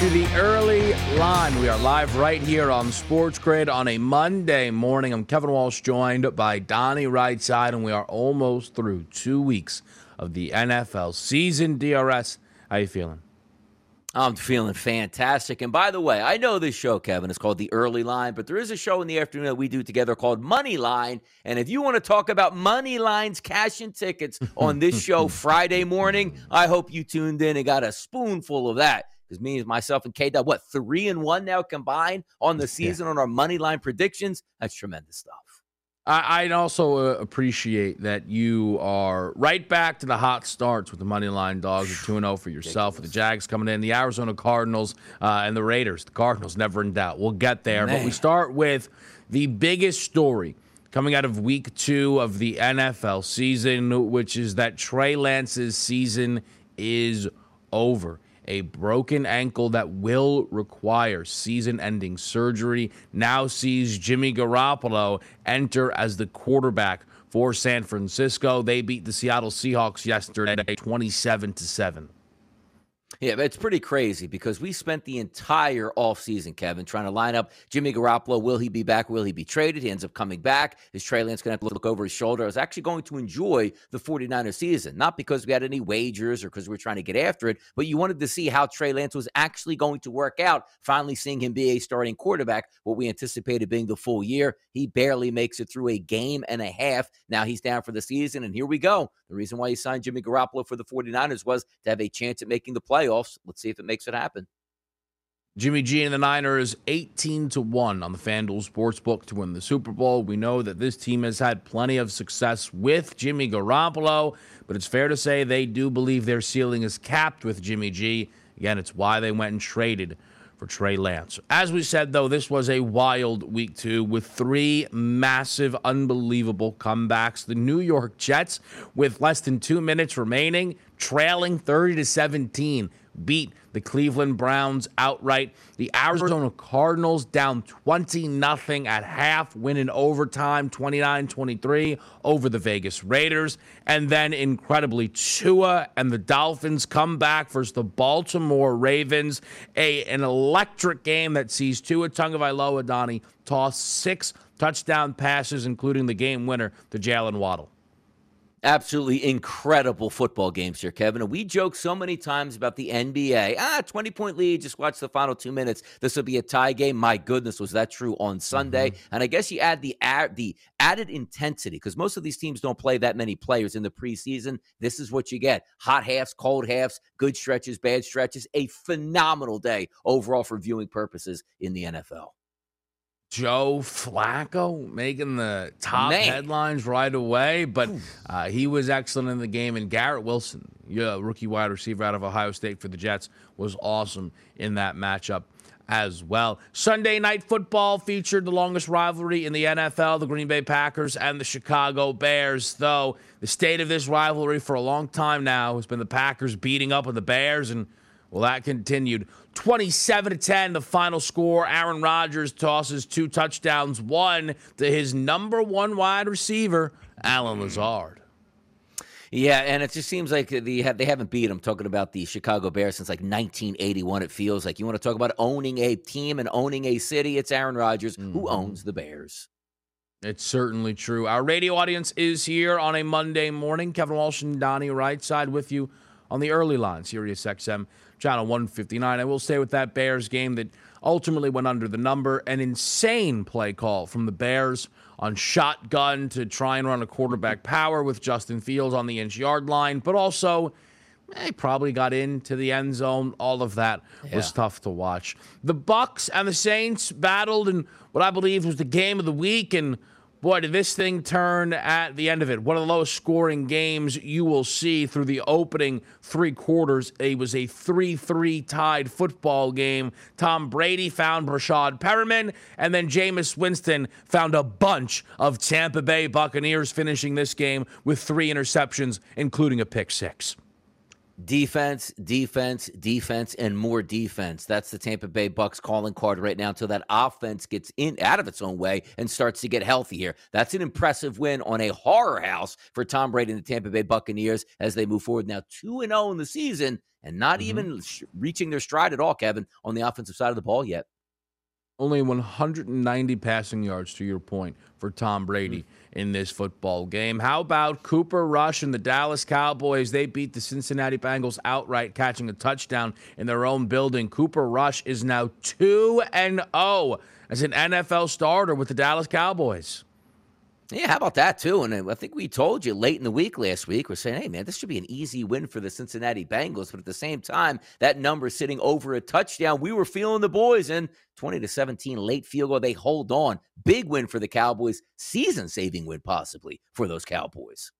to the early line. We are live right here on Sports Grid on a Monday morning. I'm Kevin Walsh, joined by Donnie Wrightside, and we are almost through 2 weeks of the NFL season. DRS, how you feeling? I'm feeling fantastic. And by the way, I know this show, Kevin, is called The Early Line, but there is a show in the afternoon that we do together called Money Line. And if you want to talk about money lines, cash, and tickets on this show Friday morning, I hope you tuned in and got a spoonful of that. Because me, myself, and K-Dub, 3-1 now combined on the season on our money line predictions? That's tremendous stuff. I also appreciate that you are right back to the hot starts with the money line dogs at 2-0 for yourself, with the Jags coming in, the Arizona Cardinals, and the Raiders. The Cardinals, never in doubt. We'll get there. Man. But we start with the biggest story coming out of week two of the NFL season, which is that Trey Lance's season is over. A broken ankle that will require season-ending surgery now sees Jimmy Garoppolo enter as the quarterback for San Francisco. They beat the Seattle Seahawks yesterday, 27-7. Yeah, it's pretty crazy because we spent the entire offseason, Kevin, trying to line up Jimmy Garoppolo. Will he be back? Will he be traded? He ends up coming back. Is Trey Lance going to have to look over his shoulder? I was actually going to enjoy the 49ers season, not because we had any wagers or because we were trying to get after it, but you wanted to see how Trey Lance was actually going to work out, finally seeing him be a starting quarterback, what we anticipated being the full year. He barely makes it through a game and a half. Now he's down for the season, and here we go. The reason why he signed Jimmy Garoppolo for the 49ers was to have a chance at making the playoffs. Let's see if it makes it happen. Jimmy G and the Niners 18-1 on the FanDuel Sportsbook to win the Super Bowl. We know that this team has had plenty of success with Jimmy Garoppolo, but it's fair to say they do believe their ceiling is capped with Jimmy G. Again, it's why they went and traded for Trey Lance. As we said, though, this was a wild week two with three massive, unbelievable comebacks. The New York Jets, with less than 2 minutes remaining, trailing 30-17, beat the Cleveland Browns outright. The Arizona Cardinals down 20-0 at half, win in overtime 29-23 over the Vegas Raiders. And then, incredibly, Tua and the Dolphins come back versus the Baltimore Ravens. An electric game that sees Tua Tagovailoa, Donnie, toss 6 touchdown passes, including the game winner to Jalen Waddle. Absolutely incredible football games here, Kevin. And we joke so many times about the NBA. 20-point lead, just watch the final 2 minutes. This will be a tie game. My goodness, was that true on Sunday? And I guess you add the added intensity, because most of these teams don't play that many players in the preseason. This is what you get. Hot halves, cold halves, good stretches, bad stretches. A phenomenal day overall for viewing purposes in the NFL. Joe Flacco making the top headlines right away, but he was excellent in the game. And Garrett Wilson, rookie wide receiver out of Ohio State for the Jets, was awesome in that matchup as well. Sunday Night Football featured the longest rivalry in the NFL, the Green Bay Packers and the Chicago Bears, though the state of this rivalry for a long time now has been the Packers beating up on the Bears, and that continued. 27-10, the final score. Aaron Rodgers tosses 2 touchdowns, one to his number one wide receiver, Allen Lazard. Yeah, and it just seems like they haven't beat them. Talking about the Chicago Bears since like 1981, it feels like. You want to talk about owning a team and owning a city? It's Aaron Rodgers who owns the Bears. It's certainly true. Our radio audience is here on a Monday morning. Kevin Walsh and Donnie right side with you on the early line, Sirius XM channel 159. I will stay with that Bears game that ultimately went under the number. An insane play call from the Bears on shotgun to try and run a quarterback power with Justin Fields on the inch-yard line, but also they probably got into the end zone. All of that was tough to watch. The Bucs and the Saints battled in what I believe was the game of the week, and boy, did this thing turn at the end of it. One of the lowest scoring games you will see through the opening three quarters. It was a 3-3 tied football game. Tom Brady found Brashad Perriman, and then Jameis Winston found a bunch of Tampa Bay Buccaneers, finishing this game with 3 interceptions, including a pick six. Defense, defense, defense, and more defense. That's the Tampa Bay Bucs calling card right now until that offense gets in out of its own way and starts to get healthy here. That's an impressive win on a horror house for Tom Brady and the Tampa Bay Buccaneers as they move forward now 2-0 in the season and not even reaching their stride at all, Kevin, on the offensive side of the ball yet. Only 190 passing yards, to your point, for Tom Brady in this football game. How about Cooper Rush and the Dallas Cowboys? They beat the Cincinnati Bengals outright, catching a touchdown in their own building. Cooper Rush is now 2-0 as an NFL starter with the Dallas Cowboys. Yeah, how about that, too? And I think we told you late in the week last week, we're saying, hey, man, this should be an easy win for the Cincinnati Bengals. But at the same time, that number sitting over a touchdown, we were feeling the boys. And 20-17 late field goal, they hold on. Big win for the Cowboys. Season-saving win, possibly, for those Cowboys.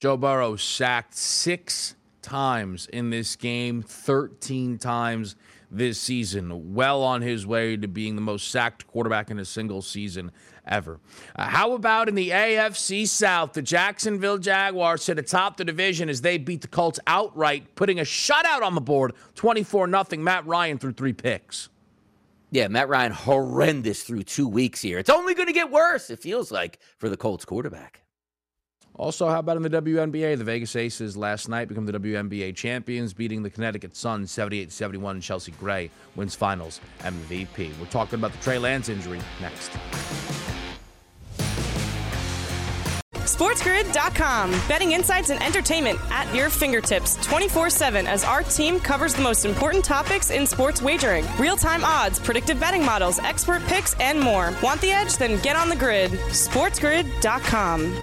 Joe Burrow sacked 6 times in this game, 13 times this season. Well on his way to being the most sacked quarterback in a single season ever. How about in the AFC South? The Jacksonville Jaguars sit atop the division as they beat the Colts outright, putting a shutout on the board, 24-0. Matt Ryan threw 3 picks. Yeah, Matt Ryan horrendous through 2 weeks here. It's only going to get worse, it feels like, for the Colts quarterback. Also, how about in the WNBA? The Vegas Aces last night become the WNBA champions, beating the Connecticut Sun 78-71. Chelsea Gray wins Finals MVP. We're talking about the Trey Lance injury next. SportsGrid.com. Betting insights and entertainment at your fingertips 24/7 as our team covers the most important topics in sports wagering. Real-time odds, predictive betting models, expert picks, and more. Want the edge? Then get on the grid. SportsGrid.com.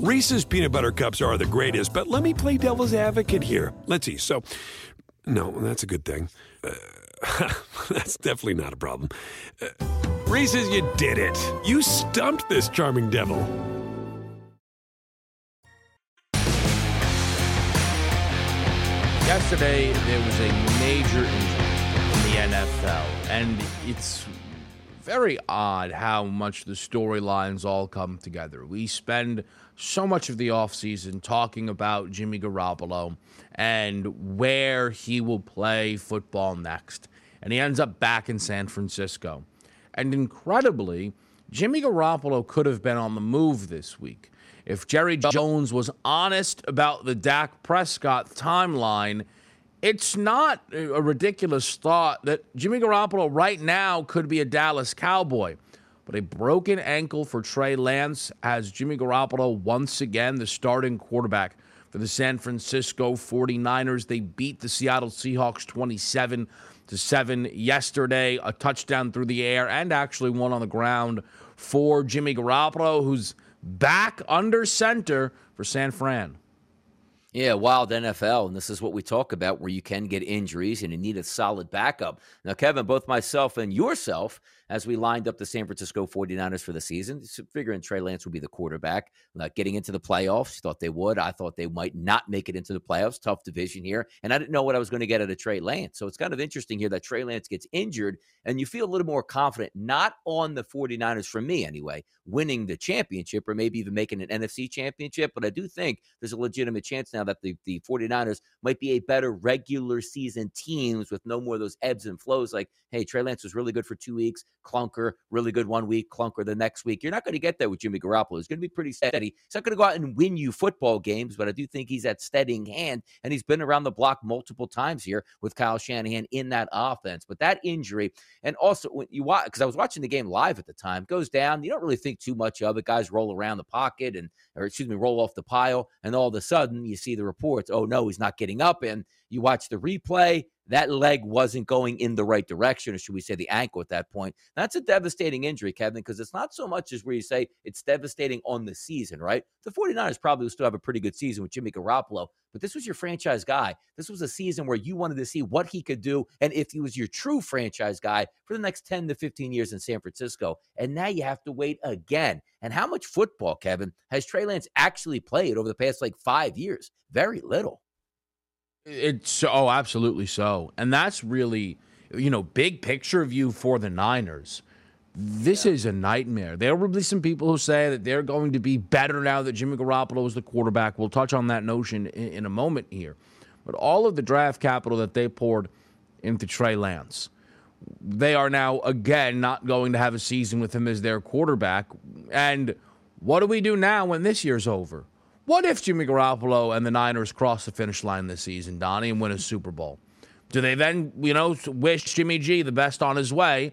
Reese's peanut butter cups are the greatest, but let me play devil's advocate here. Let's see. So, no, that's a good thing. That's definitely not a problem. Reese's, you did it. You stumped this charming devil. Yesterday, there was a major injury in the NFL, and it's very odd how much the storylines all come together. We spend so much of the offseason talking about Jimmy Garoppolo and where he will play football next. And he ends up back in San Francisco. And incredibly, Jimmy Garoppolo could have been on the move this week. If Jerry Jones was honest about the Dak Prescott timeline, it's not a ridiculous thought that Jimmy Garoppolo right now could be a Dallas Cowboy. But a broken ankle for Trey Lance has Jimmy Garoppolo once again the starting quarterback for the San Francisco 49ers. They beat the Seattle Seahawks 27 to 7 yesterday, a touchdown through the air and actually one on the ground for Jimmy Garoppolo, who's back under center for San Fran. Yeah, wild NFL, and this is what we talk about, where you can get injuries and you need a solid backup. Now, Kevin, both myself and yourself, as we lined up the San Francisco 49ers for the season, figuring Trey Lance would be the quarterback, not getting into the playoffs. You thought they would. I thought they might not make it into the playoffs. Tough division here, and I didn't know what I was going to get out of Trey Lance. So it's kind of interesting here that Trey Lance gets injured, and you feel a little more confident, not on the 49ers, for me anyway, winning the championship or maybe even making an NFC championship, but I do think there's a legitimate chance now that the 49ers might be a better regular season team with no more of those ebbs and flows like, hey, Trey Lance was really good for 2 weeks, clunker, really good 1 week, clunker the next week. You're not going to get that with Jimmy Garoppolo. He's going to be pretty steady. He's not going to go out and win you football games, but I do think he's that steadying hand, and he's been around the block multiple times here with Kyle Shanahan in that offense. But that injury, and also when you watch, because I was watching the game live at the time, goes down. You don't really think too much of it. Guys roll around the pocket roll off the pile, and all of a sudden you see the reports, oh no, he's not getting up, and you watch the replay, that leg wasn't going in the right direction, or should we say the ankle at that point. That's a devastating injury, Kevin, because it's not so much as where you say it's devastating on the season, right? The 49ers probably will still have a pretty good season with Jimmy Garoppolo, but this was your franchise guy. This was a season where you wanted to see what he could do and if he was your true franchise guy for the next 10 to 15 years in San Francisco. And now you have to wait again. And how much football, Kevin, has Trey Lance actually played over the past 5 years? Very little. Absolutely so. And that's really, big picture view for the Niners. This is a nightmare. There will be some people who say that they're going to be better now that Jimmy Garoppolo is the quarterback. We'll touch on that notion in a moment here. But all of the draft capital that they poured into Trey Lance, they are now, again, not going to have a season with him as their quarterback. And what do we do now when this year's over? What if Jimmy Garoppolo and the Niners cross the finish line this season, Donnie, and win a Super Bowl? Do they then, wish Jimmy G the best on his way?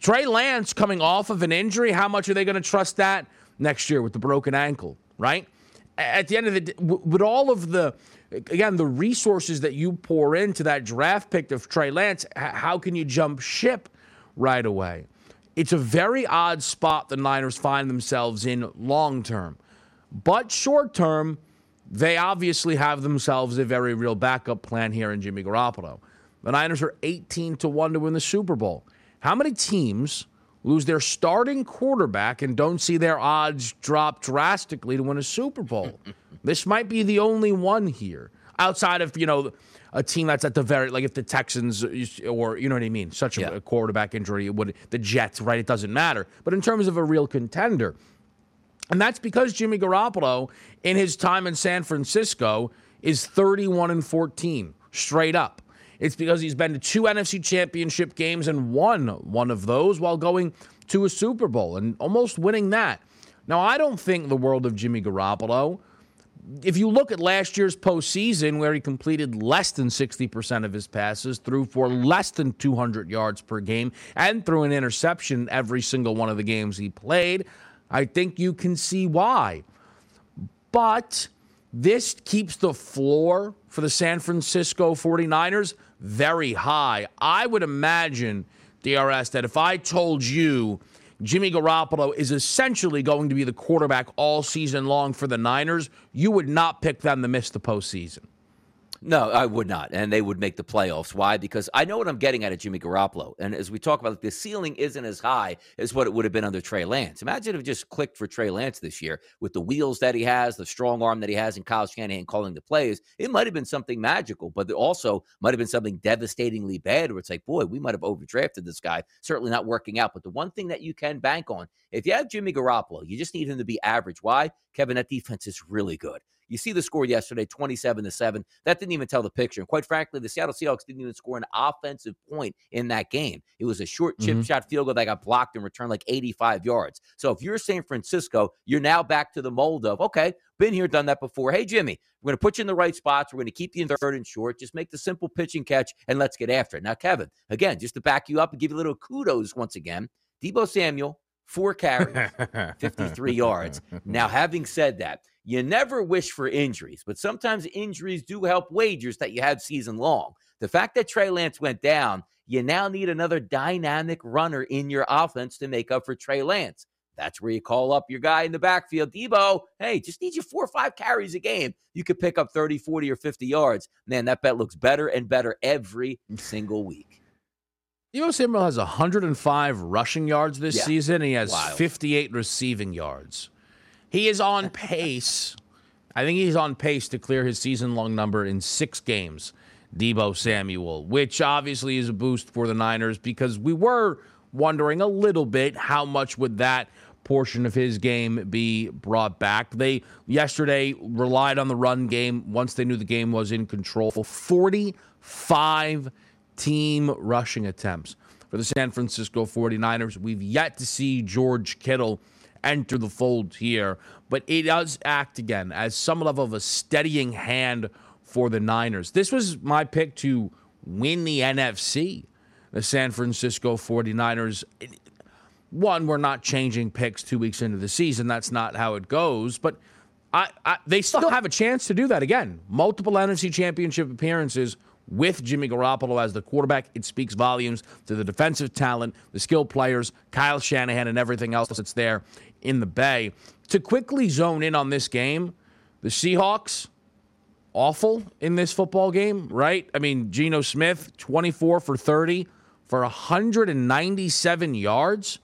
Trey Lance coming off of an injury, how much are they going to trust that next year with the broken ankle, right? At the end of the day, with all of the resources that you pour into that draft pick of Trey Lance, how can you jump ship right away? It's a very odd spot the Niners find themselves in long term. But short term, they obviously have themselves a very real backup plan here in Jimmy Garoppolo. The Niners are 18-1 to win the Super Bowl. How many teams lose their starting quarterback and don't see their odds drop drastically to win a Super Bowl? This might be the only one here, outside of, a team that's at the very, if the Texans or, such a quarterback injury, the Jets, right? It doesn't matter. But in terms of a real contender, and that's because Jimmy Garoppolo, in his time in San Francisco, is 31-14, straight up. It's because he's been to 2 NFC championship games and won one of those while going to a Super Bowl and almost winning that. Now, I don't think the world of Jimmy Garoppolo. If you look at last year's postseason, where he completed less than 60% of his passes, threw for less than 200 yards per game, and threw an interception every single one of the games he played, I think you can see why. But this keeps the floor for the San Francisco 49ers very high. I would imagine, DRS, that if I told you Jimmy Garoppolo is essentially going to be the quarterback all season long for the Niners, you would not pick them to miss the postseason. No, I would not, and they would make the playoffs. Why? Because I know what I'm getting out of Jimmy Garoppolo, and as we talk about, the ceiling isn't as high as what it would have been under Trey Lance. Imagine if it just clicked for Trey Lance this year with the wheels that he has, the strong arm that he has, and Kyle Shanahan calling the plays. It might have been something magical, but it also might have been something devastatingly bad where it's like, boy, we might have overdrafted this guy. Certainly not working out, but the one thing that you can bank on, if you have Jimmy Garoppolo, you just need him to be average. Why? Kevin, that defense is really good. You see the score yesterday, 27-7. That didn't even tell the picture. And quite frankly, the Seattle Seahawks didn't even score an offensive point in that game. It was a short chip shot field goal that got blocked and returned 85 yards. So if you're San Francisco, you're now back to the mold of, okay, been here, done that before. Hey, Jimmy, we're going to put you in the right spots. We're going to keep you in third and short. Just make the simple pitch and catch, and let's get after it. Now, Kevin, again, just to back you up and give you a little kudos once again, Debo Samuel, 4 carries, 53 yards. Now, having said that, you never wish for injuries, but sometimes injuries do help wagers that you have season long. The fact that Trey Lance went down, you now need another dynamic runner in your offense to make up for Trey Lance. That's where you call up your guy in the backfield. Debo, hey, just need you 4 or 5 carries a game. You could pick up 30, 40, or 50 yards. Man, that bet looks better and better every single week. Debo Samuel has 105 rushing yards this season, and he has 58 receiving yards. He is on pace. I think he's on pace to clear his season-long number in 6 games, Debo Samuel, which obviously is a boost for the Niners because we were wondering a little bit how much would that portion of his game be brought back. They yesterday relied on the run game once they knew the game was in control. 45 team rushing attempts for the San Francisco 49ers. We've yet to see George Kittle enter the fold here, but it does act again as some level of a steadying hand for the Niners. This was my pick to win the NFC. The San Francisco 49ers, one, we're not changing picks 2 weeks into the season. That's not how it goes. But they still have a chance to do that again. Multiple NFC Championship appearances with Jimmy Garoppolo as the quarterback. It speaks volumes to the defensive talent, the skilled players, Kyle Shanahan, and everything else that's there in the Bay. To quickly zone in on this game, the Seahawks, awful in this football game, right? I mean, Geno Smith, 24 for 30. For 197 yards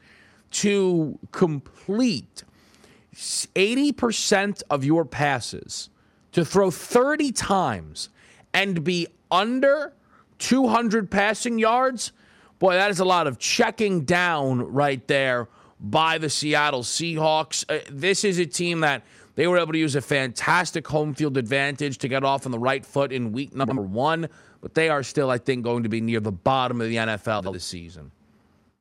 to complete 80% of your passes, to throw 30 times and be under 200 passing yards. Boy, that is a lot of checking down right there by the Seattle Seahawks. This is a team that they were able to use a fantastic home field advantage to get off on the right foot in week number 1. But they are still, I think, going to be near the bottom of the NFL this season.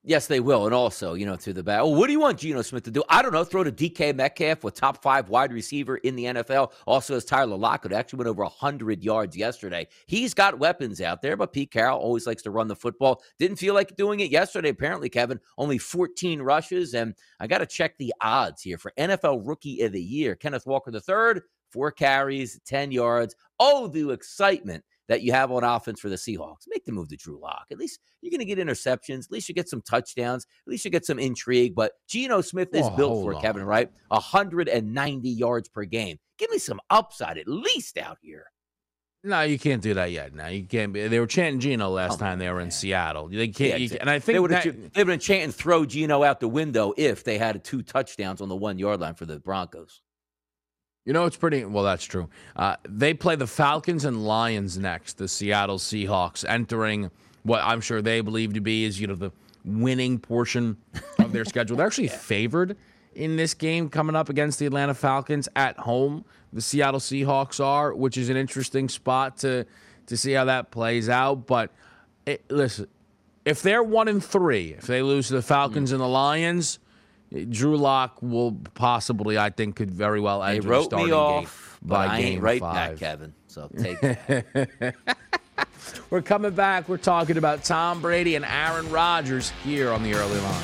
Yes, they will. And also, you know, to the back. Oh, what do you want Geno Smith to do? I don't know. Throw to DK Metcalf, with top 5 wide receiver in the NFL. Also has Tyler Lockett, who actually went over 100 yards yesterday. He's got weapons out there, but Pete Carroll always likes to run the football. Didn't feel like doing it yesterday, apparently, Kevin. Only 14 rushes. And I got to check the odds here for NFL Rookie of the Year. Kenneth Walker III, 4 carries, 10 yards. Oh, the excitement that you have on offense for the Seahawks. Make the move to Drew Lock. At least you're going to get interceptions. At least you get some touchdowns. At least you get some intrigue. But Geno Smith is built for it, Kevin, right? 190 yards per game. Give me some upside at least out here. No, you can't do that yet. No, you can't. They were chanting Geno last time they were in Seattle. They can't. Yeah, and I think they've been chanting "throw Geno out the window" if they had 2 touchdowns on the 1-yard line for the Broncos. You know, it's pretty – well, that's true. They play the Falcons and Lions next, the Seattle Seahawks, entering what I'm sure they believe to be is, you know, the winning portion of their schedule. They're actually favored in this game coming up against the Atlanta Falcons at home. The Seattle Seahawks are, which is an interesting spot to see how that plays out. But, listen, if they're 1-3, if they lose to the Falcons and the Lions – Drew Lock will possibly, I think, could very well enter the starting gate by game 5. Back, Kevin. So take that. We're coming back. We're talking about Tom Brady and Aaron Rodgers here on the early line.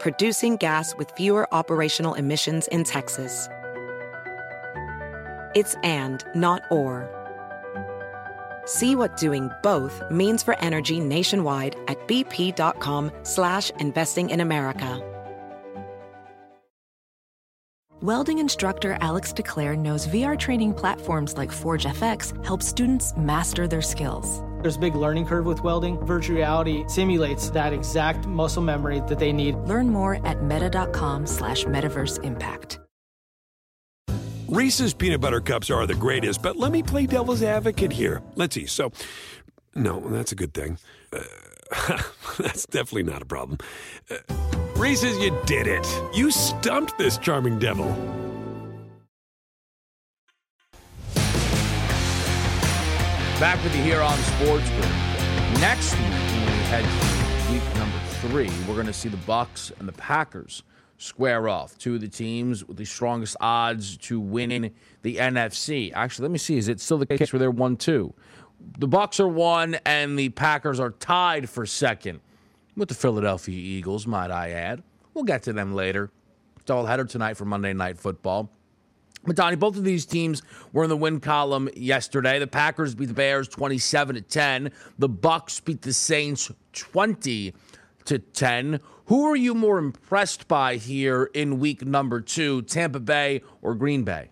producing gas with fewer operational emissions in Texas. It's and, not or. See what doing both means for energy nationwide at bp.com/investing in America. Welding instructor Alex DeClaire knows VR training platforms like Forge FX help students master their skills. There's a big learning curve with welding. Virtual reality simulates that exact muscle memory that they need. Learn more at meta.com/metaverseimpact. Reese's peanut butter cups are the greatest, but let me play devil's advocate here. Let's see. So, no, that's a good thing. That's definitely not a problem. Reese's, you did it. You stumped this charming devil. Back with you here on SportsGrid. next week, when we head to week number 3, we're going to see the Bucs and the Packers square off. Two of the teams with the strongest odds to winning the NFC. Actually, let me see. Is it still the case where they're 1-2? The Bucs are 1, and the Packers are tied for second with the Philadelphia Eagles, might I add. We'll get to them later. Doubleheader tonight for Monday Night Football. But, Donnie, both of these teams were in the win column yesterday. The Packers beat the Bears 27-10. The Bucs beat the Saints 20-10. Who are you more impressed by here in week number 2, Tampa Bay or Green Bay?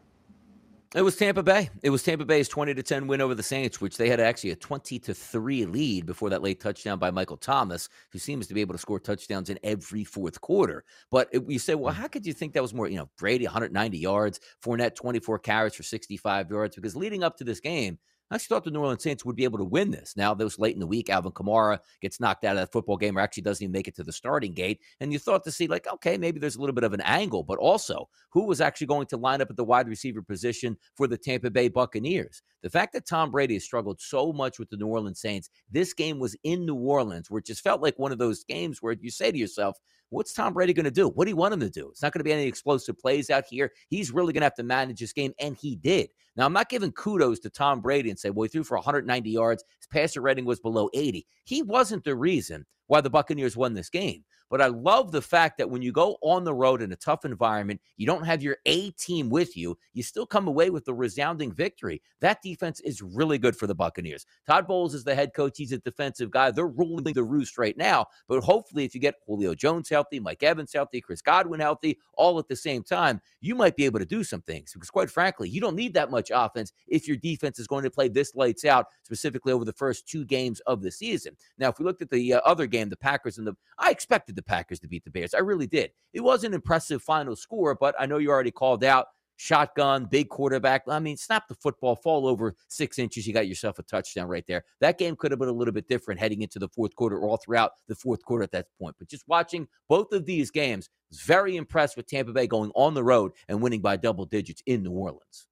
It was Tampa Bay. It was Tampa Bay's 20-10 win over the Saints, which they had actually a 20-3 lead before that late touchdown by Michael Thomas, who seems to be able to score touchdowns in every fourth quarter. But you say, well, how could you think that was more, Brady, 190 yards, Fournette, 24 carries for 65 yards? Because leading up to this game, I actually thought the New Orleans Saints would be able to win this. Now, that was late in the week. Alvin Kamara gets knocked out of that football game or actually doesn't even make it to the starting gate. And you thought to see, like, okay, maybe there's a little bit of an angle, but also who was actually going to line up at the wide receiver position for the Tampa Bay Buccaneers? The fact that Tom Brady has struggled so much with the New Orleans Saints, this game was in New Orleans, where it just felt like one of those games where you say to yourself, what's Tom Brady going to do? What do you want him to do? It's not going to be any explosive plays out here. He's really going to have to manage this game, and he did. Now, I'm not giving kudos to Tom Brady and say, well, he threw for 190 yards. His passer rating was below 80. He wasn't the reason why the Buccaneers won this game. But I love the fact that when you go on the road in a tough environment, you don't have your A team with you. You still come away with a resounding victory. That defense is really good for the Buccaneers. Todd Bowles is the head coach. He's a defensive guy. They're ruling the roost right now. But hopefully, if you get Julio Jones healthy, Mike Evans healthy, Chris Godwin healthy, all at the same time, you might be able to do some things. Because quite frankly, you don't need that much offense if your defense is going to play this lights out, specifically over the first 2 games of the season. Now, if we looked at the other game, the Packers and I expected the Packers to beat the Bears. I really did. It was an impressive final score, but I know you already called out shotgun, big quarterback. I mean, snap the football, fall over 6 inches. You got yourself a touchdown right there. That game could have been a little bit different heading into the fourth quarter or all throughout the fourth quarter at that point. But just watching both of these games, I was very impressed with Tampa Bay going on the road and winning by double digits in New Orleans.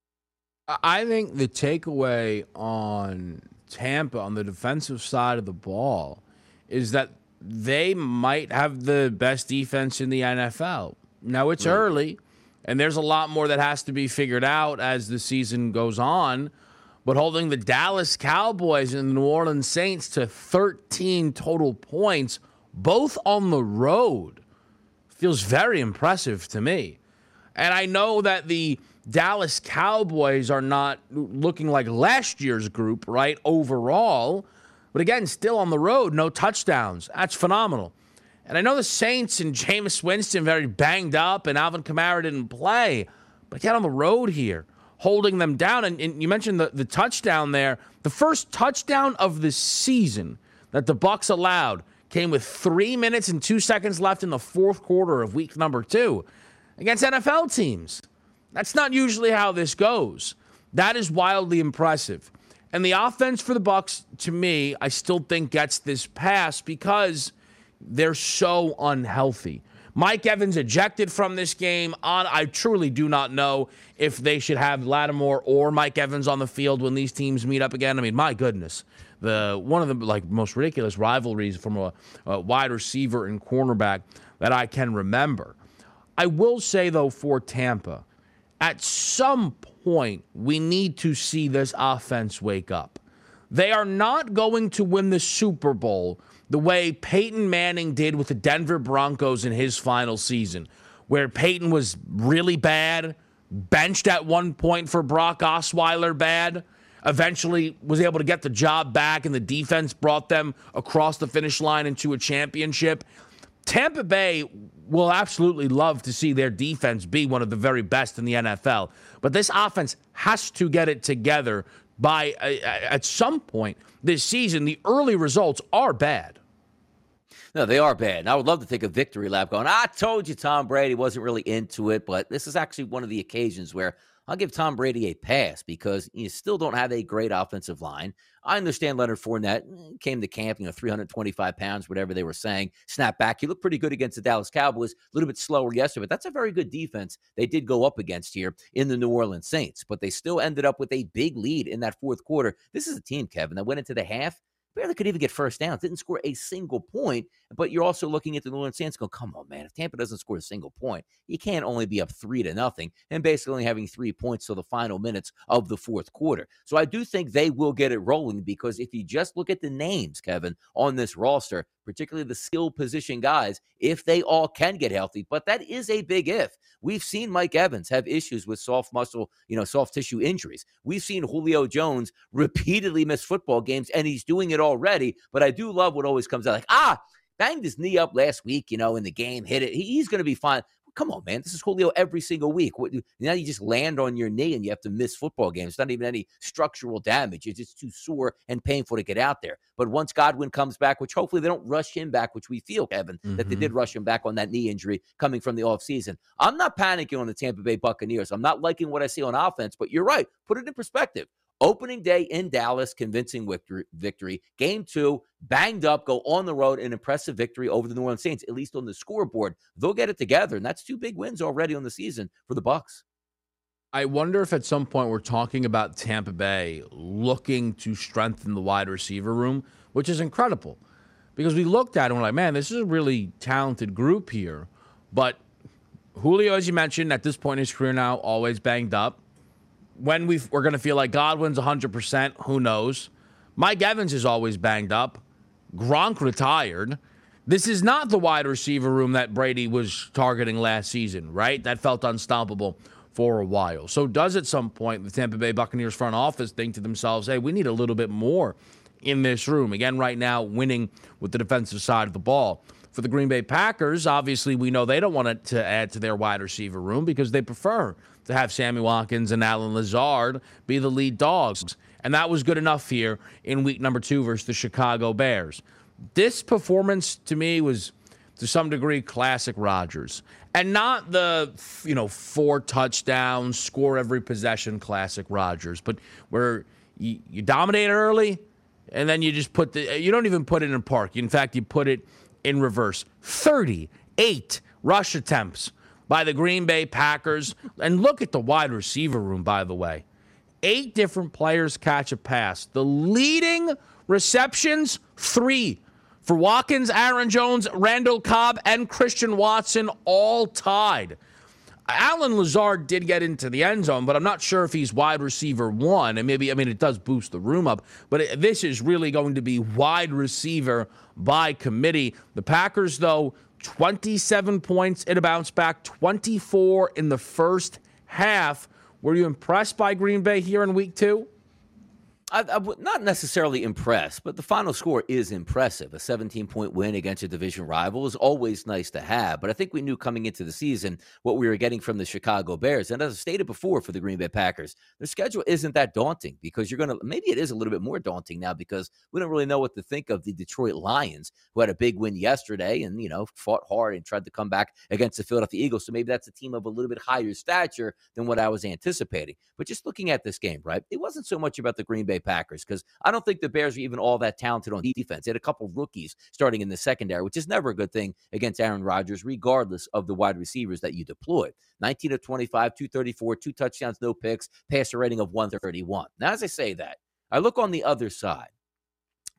I think the takeaway on Tampa on the defensive side of the ball is that they might have the best defense in the NFL. Now, it's early, and there's a lot more that has to be figured out as the season goes on. But holding the Dallas Cowboys and the New Orleans Saints to 13 total points, both on the road, feels very impressive to me. And I know that the Dallas Cowboys are not looking like last year's group, right, overall. But again, still on the road, no touchdowns. That's phenomenal. And I know the Saints and Jameis Winston very banged up, and Alvin Kamara didn't play. But yet on the road here, holding them down. And you mentioned the touchdown there. The first touchdown of the season that the Bucs allowed came with 3 minutes and 2 seconds left in the fourth quarter of week number 2 against NFL teams. That's not usually how this goes. That is wildly impressive. And the offense for the Bucs, to me, I still think gets this pass because they're so unhealthy. Mike Evans ejected from this game. I truly do not know if they should have Lattimore or Mike Evans on the field when these teams meet up again. I mean, my goodness, one of the most ridiculous rivalries from a wide receiver and cornerback that I can remember. I will say, though, for Tampa, at some point, we need to see this offense wake up. They are not going to win the Super Bowl the way Peyton Manning did with the Denver Broncos in his final season, where Peyton was really bad, benched at one point for Brock Osweiler bad, eventually was able to get the job back, and the defense brought them across the finish line into a championship. Tampa Bay will absolutely love to see their defense be one of the very best in the NFL. But this offense has to get it together by at some point this season. The early results are bad. No, they are bad. And I would love to take a victory lap going, I told you Tom Brady wasn't really into it, but this is actually one of the occasions where I'll give Tom Brady a pass because you still don't have a great offensive line. I understand Leonard Fournette came to camp, 325 pounds, whatever they were saying, snap back. He looked pretty good against the Dallas Cowboys, a little bit slower yesterday, but that's a very good defense they did go up against here in the New Orleans Saints, but they still ended up with a big lead in that fourth quarter. This is a team, Kevin, that went into the half barely could even get first downs, didn't score a single point. But you're also looking at the New Orleans Saints going, come on, man, if Tampa doesn't score a single point, you can't only be up 3-0 and basically only having 3 points till the final minutes of the fourth quarter. So I do think they will get it rolling, because if you just look at the names, Kevin, on this roster, particularly the skill position guys, if they all can get healthy. But that is a big if. We've seen Mike Evans have issues with soft muscle, soft tissue injuries. We've seen Julio Jones repeatedly miss football games, and he's doing it already. But I do love what always comes out like, banged his knee up last week, in the game, hit it. He's going to be fine. Come on, man. This is Julio every single week. Now you just land on your knee and you have to miss football games. It's not even any structural damage. It's just too sore and painful to get out there. But once Godwin comes back, which hopefully they don't rush him back, which we feel, Kevin, that they did rush him back on that knee injury coming from the offseason. I'm not panicking on the Tampa Bay Buccaneers. I'm not liking what I see on offense, but you're right. Put it in perspective. Opening day in Dallas, convincing victory. Game two, banged up, go on the road, an impressive victory over the New Orleans Saints, at least on the scoreboard. They'll get it together, and that's 2 big wins already on the season for the Bucs. I wonder if at some point we're talking about Tampa Bay looking to strengthen the wide receiver room, which is incredible because we looked at it and we're like, man, this is a really talented group here. But Julio, as you mentioned, at this point in his career now, always banged up. When we're going to feel like Godwin's 100%, who knows? Mike Evans is always banged up. Gronk retired. This is not the wide receiver room that Brady was targeting last season, right? That felt unstoppable for a while. So does at some point the Tampa Bay Buccaneers front office think to themselves, hey, we need a little bit more in this room? Again, right now, winning with the defensive side of the ball. For the Green Bay Packers, obviously we know they don't want to add to their wide receiver room because they prefer to have Sammy Watkins and Allen Lazard be the lead dogs. And that was good enough here in week 2 versus the Chicago Bears. This performance to me was to some degree classic Rodgers. And not the 4 touchdowns, score every possession classic Rodgers, but where you dominate early and then you just you don't even put it in park. In fact, you put it in reverse. 38 rush attempts by the Green Bay Packers. And look at the wide receiver room, by the way. 8 different players catch a pass. The leading receptions, 3. For Watkins, Aaron Jones, Randall Cobb, and Christian Watson, all tied. Allen Lazard did get into the end zone, but I'm not sure if he's wide receiver 1. And maybe, it does boost the room up. But this is really going to be wide receiver by committee. The Packers, though, 27 points in a bounce back, 24 in the first half. Were you impressed by Green Bay here in week 2? I'm not necessarily impressed, but the final score is impressive. A 17-point win against a division rival is always nice to have, but I think we knew coming into the season what we were getting from the Chicago Bears. And as I stated before, for the Green Bay Packers, their schedule isn't that daunting because maybe it is a little bit more daunting now because we don't really know what to think of the Detroit Lions, who had a big win yesterday and, fought hard and tried to come back against the Philadelphia Eagles. So maybe that's a team of a little bit higher stature than what I was anticipating. But just looking at this game, right, it wasn't so much about the Green Bay Packers, because I don't think the Bears are even all that talented on defense. They had a couple rookies starting in the secondary, which is never a good thing against Aaron Rodgers, regardless of the wide receivers that you deploy. 19 of 25, 234, 2 touchdowns, no picks, passer rating of 131. Now, as I say that, I look on the other side.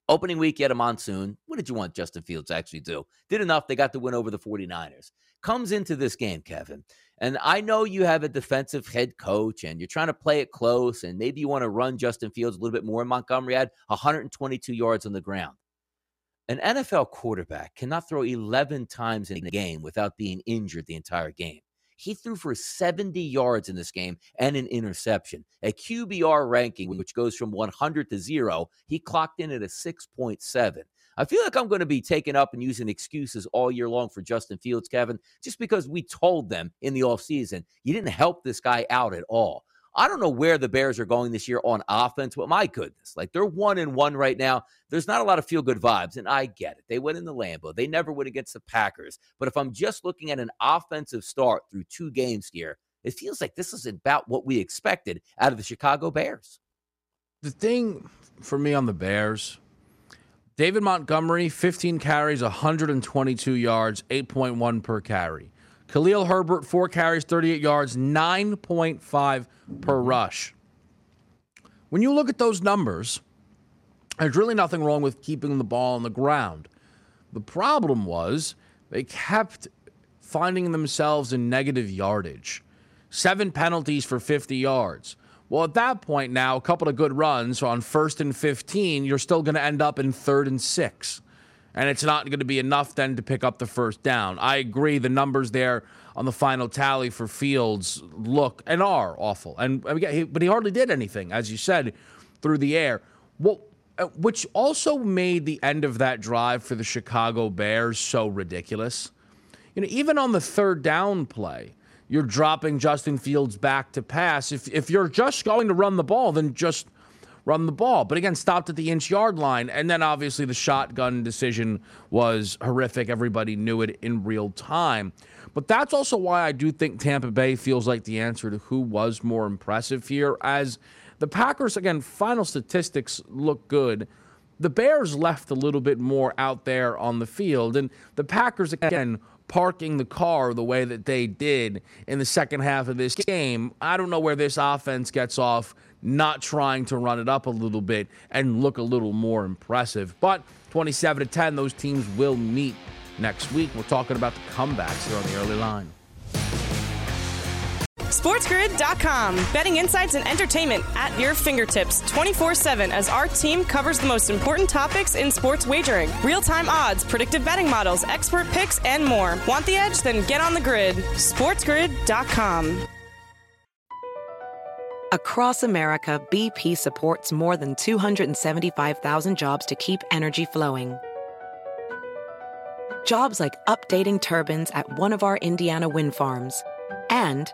Opening week, yet a monsoon. What did you want Justin Fields to actually do? Did enough. They got the win over the 49ers. Comes into this game, Kevin, and I know you have a defensive head coach and you're trying to play it close and maybe you want to run Justin Fields a little bit more. Montgomery had 122 yards on the ground. An NFL quarterback cannot throw 11 times in a game without being injured the entire game. He threw for 70 yards in this game and an interception. A QBR ranking, which goes from 100 to 0, he clocked in at a 6.7. I feel like I'm going to be taking up and using excuses all year long for Justin Fields, Kevin, just because we told them in the offseason, you didn't help this guy out at all. I don't know where the Bears are going this year on offense, but my goodness, they're 1-1 right now. There's not a lot of feel-good vibes, and I get it. They went in the Lambeau. They never went against the Packers. But if I'm just looking at an offensive start through 2 games here, it feels like this is about what we expected out of the Chicago Bears. The thing for me on the Bears, David Montgomery, 15 carries, 122 yards, 8.1 per carry. Khalil Herbert, 4 carries, 38 yards, 9.5 per rush. When you look at those numbers, There's really nothing wrong with keeping the ball on the ground. The problem was they kept finding themselves in negative yardage. 7 penalties for 50 yards. Well, at that point now, a couple of good runs on 1st and 15, you're still going to end up in 3rd and 6. And it's not going to be enough then to pick up the first down. I agree. The numbers there on the final tally for Fields look and are awful. But he hardly did anything, as you said, through the air. Well, which also made the end of that drive for the Chicago Bears so ridiculous. You know, even on the third down play, you're dropping Justin Fields back to pass. If you're just going to run the ball, then just run the ball. But again, stopped at the inch-yard line. And then obviously the shotgun decision was horrific. Everybody knew it in real time. But that's also why I do think Tampa Bay feels like the answer to who was more impressive here. As the Packers, again, final statistics look good. The Bears left a little bit more out there on the field. And the Packers, again, parking the car the way that they did in the second half of this game. I don't know where this offense gets off not trying to run it up a little bit and look a little more impressive. But 27-10, those teams will meet next week. We're talking about the comebacks here on the early line. SportsGrid.com. Betting insights and entertainment at your fingertips 24/7 as our team covers the most important topics in sports wagering. Real-time odds, predictive betting models, expert picks, and more. Want the edge? Then get on the grid. SportsGrid.com. Across America, BP supports more than 275,000 jobs to keep energy flowing. Jobs like updating turbines at one of our Indiana wind farms and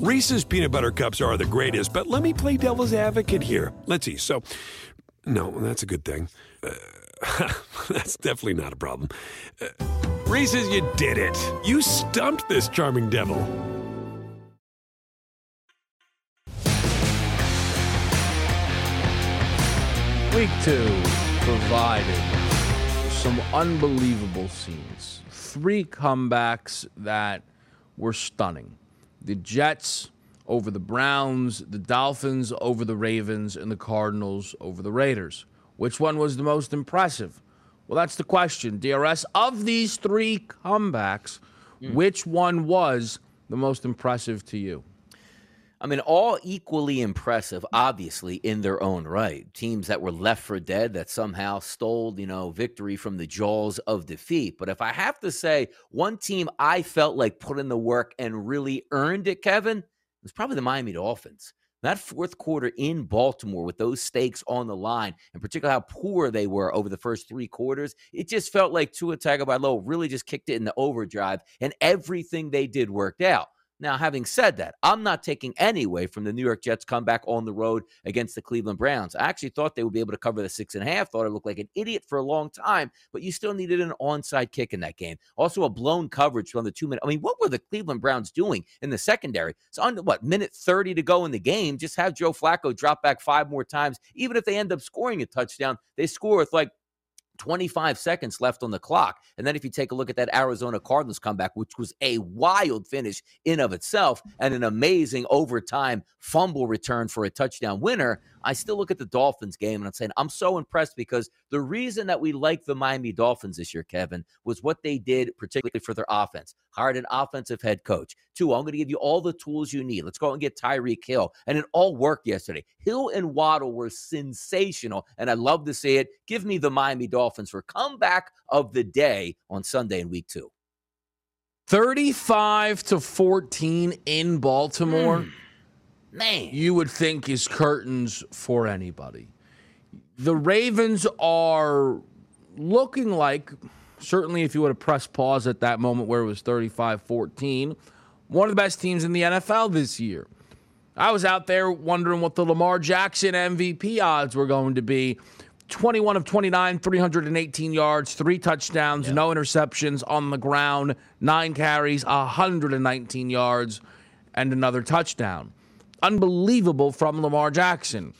Reese's Peanut Butter Cups are the greatest, but let me play devil's advocate here. Let's see. So, no, that's a good thing. That's definitely not a problem. Reese's, you did it. You stumped this charming devil. Week 2 provided some unbelievable scenes. 3 comebacks that were stunning. The Jets over the Browns, the Dolphins over the Ravens, and the Cardinals over the Raiders. Which one was the most impressive? Well, that's the question, DRS. Of these 3 comebacks, which one was the most impressive to you? I mean, all equally impressive, obviously, in their own right. Teams that were left for dead that somehow stole, victory from the jaws of defeat. But if I have to say one team I felt like put in the work and really earned it, Kevin, it was probably the Miami Dolphins. That fourth quarter in Baltimore with those stakes on the line, and particularly how poor they were over the first 3 quarters, it just felt like Tua Tagovailoa really just kicked it into overdrive, and everything they did worked out. Now, having said that, I'm not taking any away from the New York Jets' comeback on the road against the Cleveland Browns. I actually thought they would be able to cover the 6.5, thought I looked like an idiot for a long time, but you still needed an onside kick in that game. Also, a blown coverage from the 2-minute. I mean, what were the Cleveland Browns doing in the secondary? It's under, minute 30 to go in the game. Just have Joe Flacco drop back 5 more times. Even if they end up scoring a touchdown, they score with, 25 seconds left on the clock. And then if you take a look at that Arizona Cardinals comeback, which was a wild finish in of itself and an amazing overtime fumble return for a touchdown winner, I still look at the Dolphins game and I'm saying I'm so impressed because the reason that we like the Miami Dolphins this year, Kevin, was what they did particularly for their offense. Hired an offensive head coach. 2, I'm going to give you all the tools you need. Let's go out and get Tyreek Hill. And it all worked yesterday. Hill and Waddle were sensational, and I love to see it. Give me the Miami Dolphins for comeback of the day on Sunday in week 2. 35-14 in Baltimore. man, you would think is curtains for anybody. The Ravens are looking like, certainly if you would have pressed pause at that moment where it was 35-14, one of the best teams in the NFL this year. I was out there wondering what the Lamar Jackson MVP odds were going to be. 21 of 29, 318 yards, 3 touchdowns, no interceptions on the ground, 9 carries, 119 yards, and another touchdown. Unbelievable from Lamar Jackson.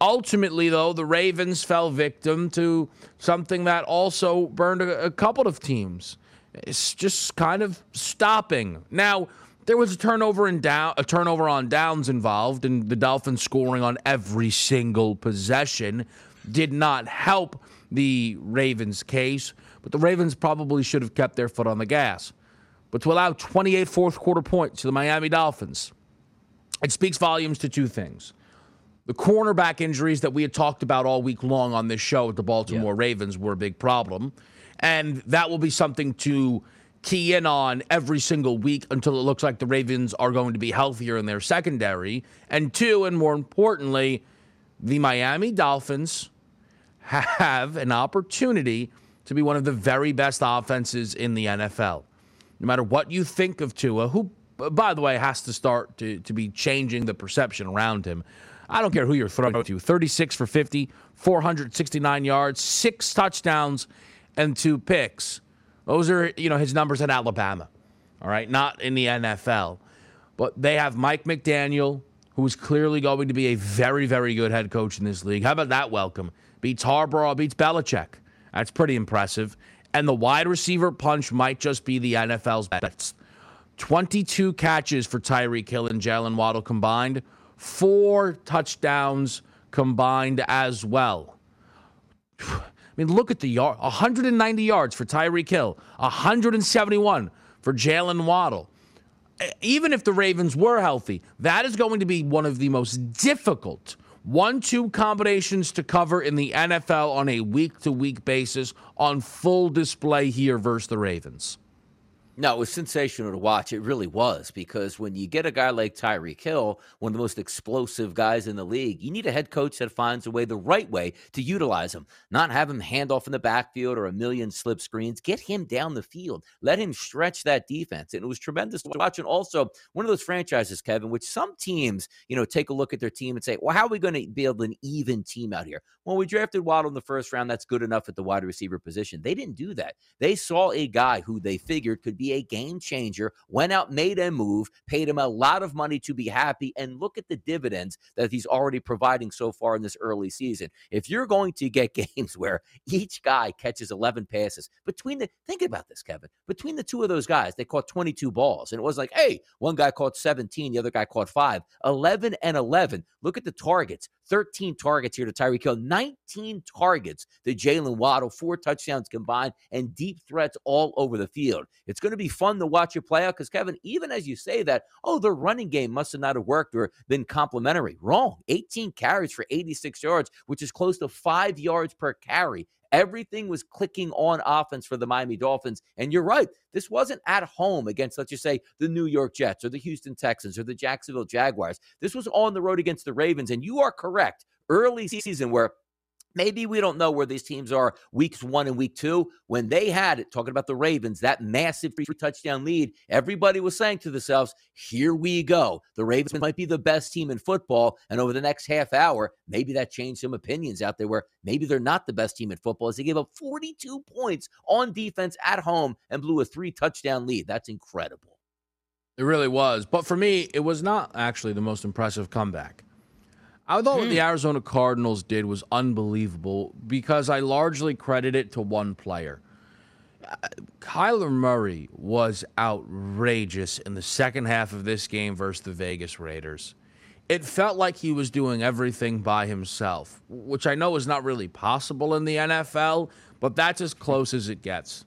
Ultimately, though, the Ravens fell victim to something that also burned a couple of teams. It's just kind of stopping. Now, there was a turnover on downs involved, and the Dolphins scoring on every single possession did not help the Ravens' case, but the Ravens probably should have kept their foot on the gas. But to allow 28 fourth-quarter points to the Miami Dolphins, it speaks volumes to two things. The cornerback injuries that we had talked about all week long on this show at the Baltimore Ravens were a big problem, and that will be something to key in on every single week until it looks like the Ravens are going to be healthier in their secondary. And two, and more importantly, the Miami Dolphins have an opportunity to be one of the very best offenses in the NFL. No matter what you think of Tua, who, by the way, has to start to be changing the perception around him. I don't care who you're throwing to. 36 for 50, 469 yards, 6 touchdowns, and 2 picks. Those are, his numbers at Alabama, all right, not in the NFL. But they have Mike McDaniel, who is clearly going to be a very, very good head coach in this league. How about that welcome? Beats Harbaugh, beats Belichick. That's pretty impressive. And the wide receiver punch might just be the NFL's best. 22 catches for Tyreek Hill and Jalen Waddle combined. 4 touchdowns combined as well. I mean, look at the yard. 190 yards for Tyreek Hill. 171 for Jalen Waddle. Even if the Ravens were healthy, that is going to be one of the most difficult 1-2 combinations to cover in the NFL on a week-to-week basis, on full display here versus the Ravens. No, it was sensational to watch. It really was, because when you get a guy like Tyreek Hill, one of the most explosive guys in the league, you need a head coach that finds a way, the right way, to utilize him, not have him hand off in the backfield or a million slip screens. Get him down the field. Let him stretch that defense. And it was tremendous to watch. And also, one of those franchises, Kevin, which some teams, take a look at their team and say, well, how are we going to build an even team out here? Well, we drafted Waddle in the first round. That's good enough at the wide receiver position. They didn't do that. They saw a guy who they figured could be a game changer, went out, made a move, paid him a lot of money to be happy, and look at the dividends that he's already providing so far in this early season. If you're going to get games where each guy catches 11 passes, think about this, Kevin, between the two of those guys, they caught 22 balls, and it was like, hey, one guy caught 17, the other guy caught 5, 11 and 11. Look at the targets. 13 targets here to Tyreek Hill, 19 targets to Jalen Waddle, 4 touchdowns combined, and deep threats all over the field. It's going to be fun to watch it play out because, Kevin, even as you say that, the running game must have not have worked or been complimentary. Wrong. 18 carries for 86 yards, which is close to 5 yards per carry. Everything was clicking on offense for the Miami Dolphins. And you're right. This wasn't at home against, let's just say, the New York Jets or the Houston Texans or the Jacksonville Jaguars. This was on the road against the Ravens. And you are correct. Early season where maybe we don't know where these teams are weeks 1 and week 2. When they had it, talking about the Ravens, that massive 3-touchdown lead, everybody was saying to themselves, here we go. The Ravens might be the best team in football. And over the next half hour, maybe that changed some opinions out there where maybe they're not the best team in football, as they gave up 42 points on defense at home and blew a 3-touchdown lead. That's incredible. It really was. But for me, it was not actually the most impressive comeback. I thought what the Arizona Cardinals did was unbelievable because I largely credit it to one player. Kyler Murray was outrageous in the second half of this game versus the Vegas Raiders. It felt like he was doing everything by himself, which I know is not really possible in the NFL, but that's as close as it gets.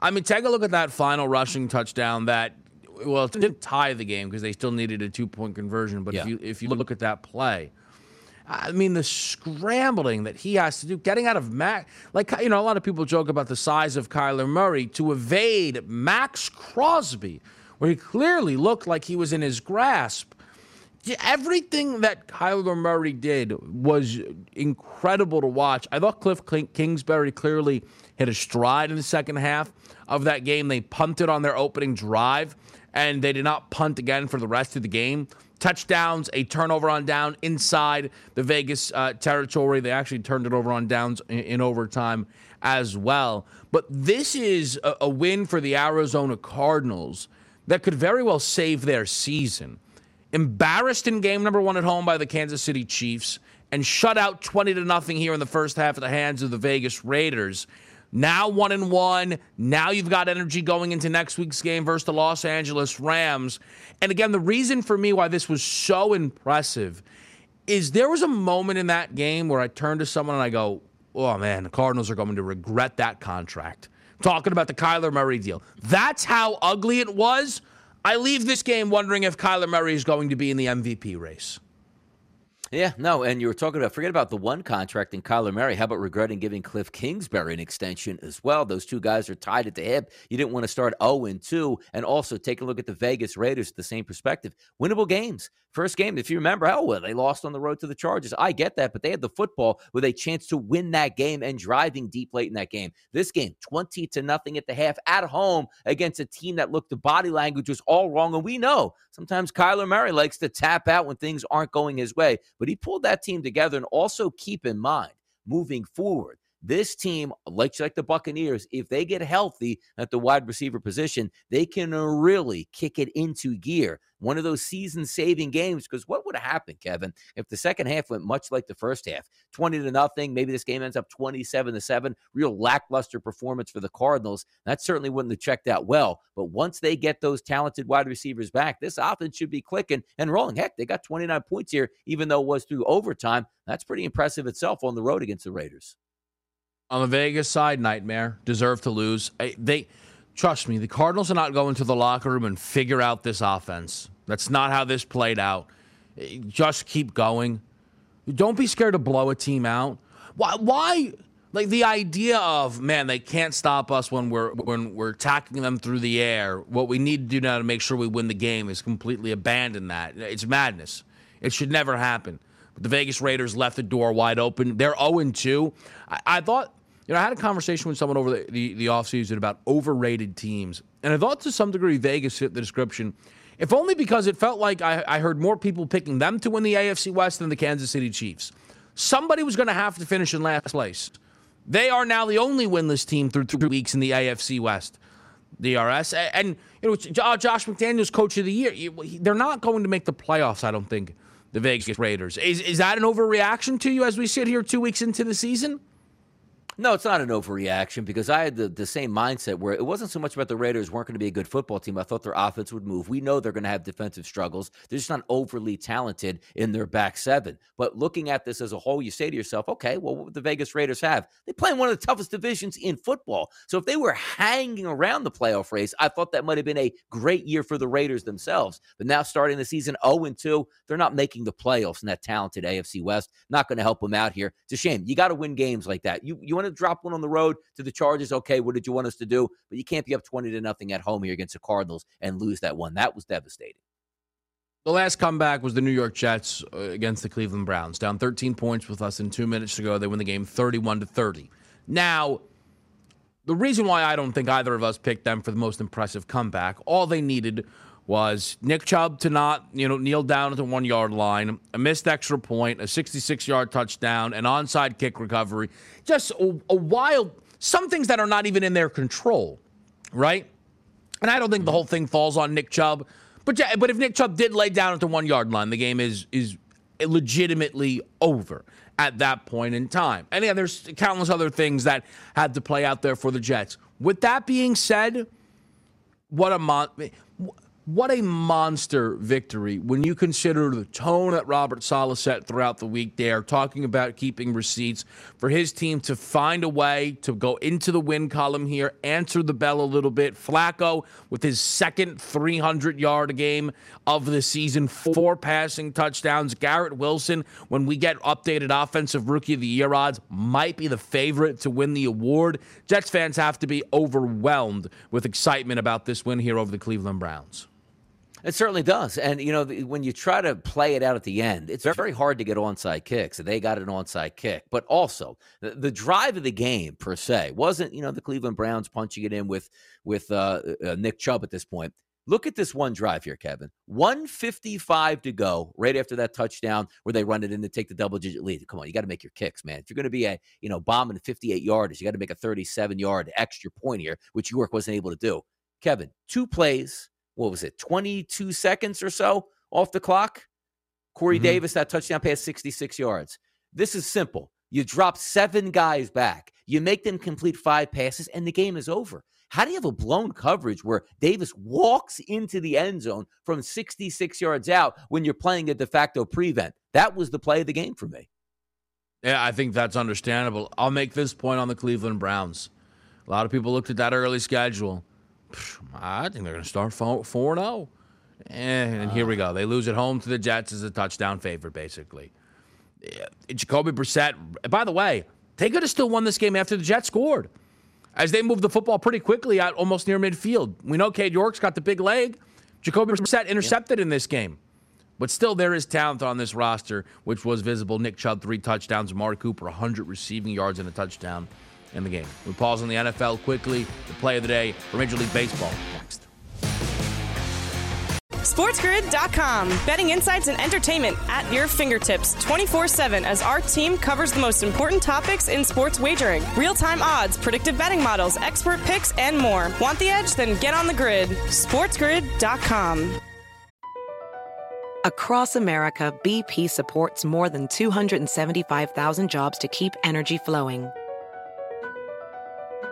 I mean, take a look at that final rushing touchdown that, well, it didn't tie the game because they still needed a 2-point conversion, but if you look at that play, I mean, the scrambling that he has to do, getting out of Max. Like, a lot of people joke about the size of Kyler Murray to evade Max Crosby, where he clearly looked like he was in his grasp. everything that Kyler Murray did was incredible to watch. I thought Cliff Kingsbury clearly hit a stride in the second half of that game. They punted on their opening drive, and they did not punt again for the rest of the game. Touchdowns, a turnover on down inside the Vegas territory. They actually turned it over on downs in overtime as well. But this is a win for the Arizona Cardinals that could very well save their season. Embarrassed in game number one at home by the Kansas City Chiefs and shut out 20-0 here in the first half at the hands of the Vegas Raiders. Now 1-1. Now you've got energy going into next week's game versus the Los Angeles Rams. And again, the reason for me why this was so impressive is there was a moment in that game where I turned to someone and I go, oh, man, the Cardinals are going to regret that contract. Talking about the Kyler Murray deal. That's how ugly it was. I leave this game wondering if Kyler Murray is going to be in the MVP race. Yeah, no, and you were talking about, forget about the one contract in Kyler Murray. How about regretting giving Cliff Kingsbury an extension as well? Those two guys are tied at the hip. You didn't want to start 0-2. And also take a look at the Vegas Raiders at the same perspective. Winnable games. First game, if you remember, they lost on the road to the Chargers. I get that, but they had the football with a chance to win that game and driving deep late in that game. This game, 20-0 at the half at home against a team that looked, the body language was all wrong. And we know sometimes Kyler Murray likes to tap out when things aren't going his way. But he pulled that team together, and also keep in mind, moving forward, this team, like the Buccaneers, if they get healthy at the wide receiver position, they can really kick it into gear. One of those season-saving games, because what would have happened, Kevin, if the second half went much like the first half? 20-0, maybe this game ends up 27-7, real lackluster performance for the Cardinals. That certainly wouldn't have checked out well, but once they get those talented wide receivers back, this offense should be clicking and rolling. Heck, they got 29 points here, even though it was through overtime. That's pretty impressive itself on the road against the Raiders. On the Vegas side, nightmare. Deserve to lose. Trust me, the Cardinals are not going to the locker room and figure out this offense. That's not how this played out. Just keep going. Don't be scared to blow a team out. Why? Like the idea of, man, they can't stop us when we're attacking them through the air. What we need to do now to make sure we win the game is completely abandon that. It's madness. It should never happen. But the Vegas Raiders left the door wide open. They're 0-2. I thought... You know, I had a conversation with someone over the offseason about overrated teams. And I thought to some degree Vegas fit the description, if only because it felt like I heard more people picking them to win the AFC West than the Kansas City Chiefs. Somebody was going to have to finish in last place. They are now the only winless team through 2 weeks in the AFC West. DRS. And you know, Josh McDaniels, Coach of the Year. They're not going to make the playoffs, I don't think, the Vegas Raiders. Is that an overreaction to you as we sit here 2 weeks into the season? No, it's not an overreaction, because I had the same mindset where it wasn't so much about the Raiders weren't going to be a good football team. I thought their offense would move. We know they're going to have defensive struggles. They're just not overly talented in their back seven. But looking at this as a whole, you say to yourself, okay, well, what would the Vegas Raiders have? They play in one of the toughest divisions in football. So if they were hanging around the playoff race, I thought that might have been a great year for the Raiders themselves. But now starting the season 0-2, they're not making the playoffs in that talented AFC West. Not going to help them out here. It's a shame. You got to win games like that. You want to drop one on the road to the Chargers, okay, what did you want us to do? But you can't be up 20-0 at home here against the Cardinals and lose that one. That was devastating. The last comeback was the New York Jets against the Cleveland Browns. Down 13 points with less than 2 minutes to go. They win the game 31-30. Now, the reason why I don't think either of us picked them for the most impressive comeback, all they needed was Nick Chubb to not, kneel down at the 1-yard line, a missed extra point, a 66-yard touchdown, an onside kick recovery. Just a wild, some things that are not even in their control, right? And I don't think the whole thing falls on Nick Chubb. But if Nick Chubb did lay down at the 1-yard line, the game is legitimately over at that point in time. And yeah, there's countless other things that had to play out there for the Jets. With that being said, what a monster victory when you consider the tone that Robert Saleh set throughout the week there, talking about keeping receipts for his team to find a way to go into the win column here, answer the bell a little bit. Flacco with his second 300-yard game of the season, 4 passing touchdowns. Garrett Wilson, when we get updated Offensive Rookie of the Year odds, might be the favorite to win the award. Jets fans have to be overwhelmed with excitement about this win here over the Cleveland Browns. It certainly does. And, you know, when you try to play it out at the end, it's very hard to get onside kicks. And they got an onside kick. But also, the drive of the game, per se, wasn't, you know, the Cleveland Browns punching it in with Nick Chubb at this point. Look at this one drive here, Kevin. 1:55 to go right after that touchdown where they run it in to take the double-digit lead. Come on, you got to make your kicks, man. If you're going to be a, you know, bombing 58-yarders, you got to make a 37-yard extra point here, which York wasn't able to do. Kevin, two plays. What was it, 22 seconds or so off the clock? Corey Davis, that touchdown pass, 66 yards. This is simple. You drop seven guys back. You make them complete five passes, and the game is over. How do you have a blown coverage where Davis walks into the end zone from 66 yards out when you're playing a de facto prevent? That was the play of the game for me. Yeah, I think that's understandable. I'll make this point on the Cleveland Browns. A lot of people looked at that early schedule. I think they're going to start 4-0. And here we go. They lose at home to the Jets as a touchdown favorite, basically. Jacoby Brissett, by the way, they could have still won this game after the Jets scored, as they moved the football pretty quickly out almost near midfield. We know Cade York's got the big leg. Jacoby Brissett intercepted in this game. But still, there is talent on this roster, which was visible. Nick Chubb, 3 touchdowns. Amari Cooper, 100 receiving yards and a touchdown in the game. We pause on the NFL quickly. The play of the day for Major League Baseball next. SportsGrid.com. Betting insights and entertainment at your fingertips 24/7 as our team covers the most important topics in sports wagering. Real-time odds, predictive betting models, expert picks, and more. Want the edge? Then get on the grid. SportsGrid.com. Across America, BP supports more than 275,000 jobs to keep energy flowing.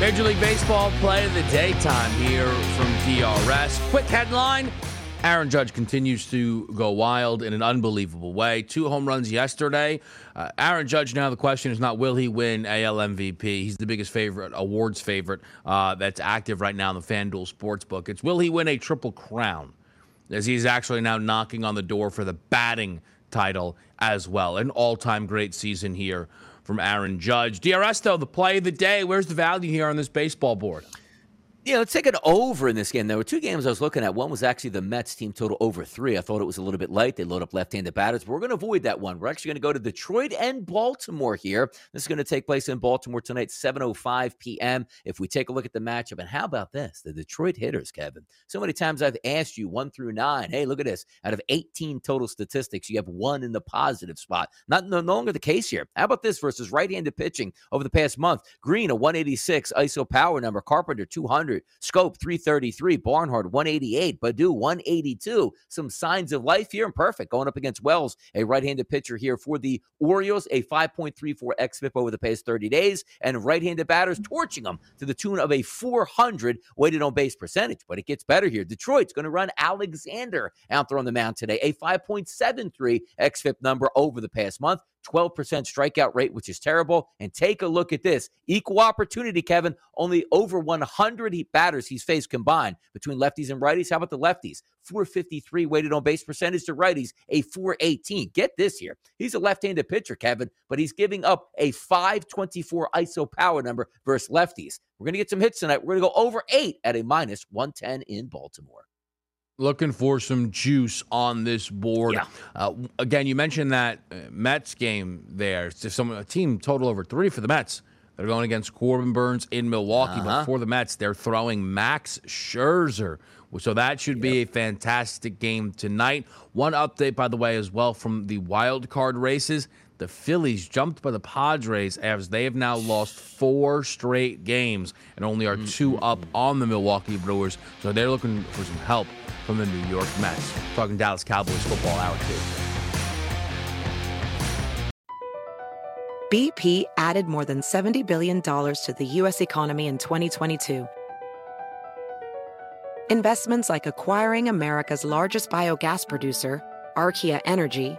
Major League Baseball play of the daytime here from DRS. Quick headline. Aaron Judge continues to go wild in an unbelievable way. 2 home runs yesterday. Aaron Judge, now the question is not will he win AL MVP. He's the biggest favorite, awards favorite, that's active right now in the FanDuel Sportsbook. It's will he win a triple crown, as he's actually now knocking on the door for the batting title as well. An all-time great season here from Aaron Judge. DRS, though, the play of the day. Where's the value here on this baseball board? Yeah, let's take an over in this game. There were 2 games I was looking at. One was actually the Mets team total over 3. I thought it was a little bit light. They load up left-handed batters, but we're going to avoid that one. We're actually going to go to Detroit and Baltimore here. This is going to take place in Baltimore tonight, 7:05 p.m. If we take a look at the matchup, and how about this? The Detroit hitters, Kevin. So many times I've asked you 1 through 9. Hey, look at this. Out of 18 total statistics, you have 1 in the positive spot. No longer the case here. How about this versus right-handed pitching over the past month? Green, a 186 ISO power number. Carpenter, 200. Scope, 333. Barnhart, 188. Badu, 182. Some signs of life here, and perfect going up against Wells, a right-handed pitcher here for the Orioles, a 5.34 xFIP over the past 30 days, and right-handed batters torching them to the tune of a 400 weighted on base percentage. But it gets better here. Detroit's going to run Alexander out there on the mound today, a 5.73 xFIP number over the past month. 12% strikeout rate, which is terrible. And take a look at this. Equal opportunity, Kevin. Only over 100 batters he's faced combined between lefties and righties. How about the lefties? 453 weighted on base percentage to righties, a 418. Get this here. He's a left-handed pitcher, Kevin, but he's giving up a 524 ISO power number versus lefties. We're going to get some hits tonight. We're going to go over 8 at a minus 110 in Baltimore. Looking for some juice on this board. Yeah. Again, you mentioned that Mets game there. It's just a team total over 3 for the Mets. They're going against Corbin Burns in Milwaukee. But for the Mets, they're throwing Max Scherzer. So that should be a fantastic game tonight. One update, by the way, as well from the wild card races. The Phillies jumped by the Padres as they have now lost 4 straight games and only are 2 up on the Milwaukee Brewers. So they're looking for some help from the New York Mets. Talking Dallas Cowboys football hour 2. BP added more than $70 billion to the U.S. economy in 2022. Investments like acquiring America's largest biogas producer, Archaea Energy,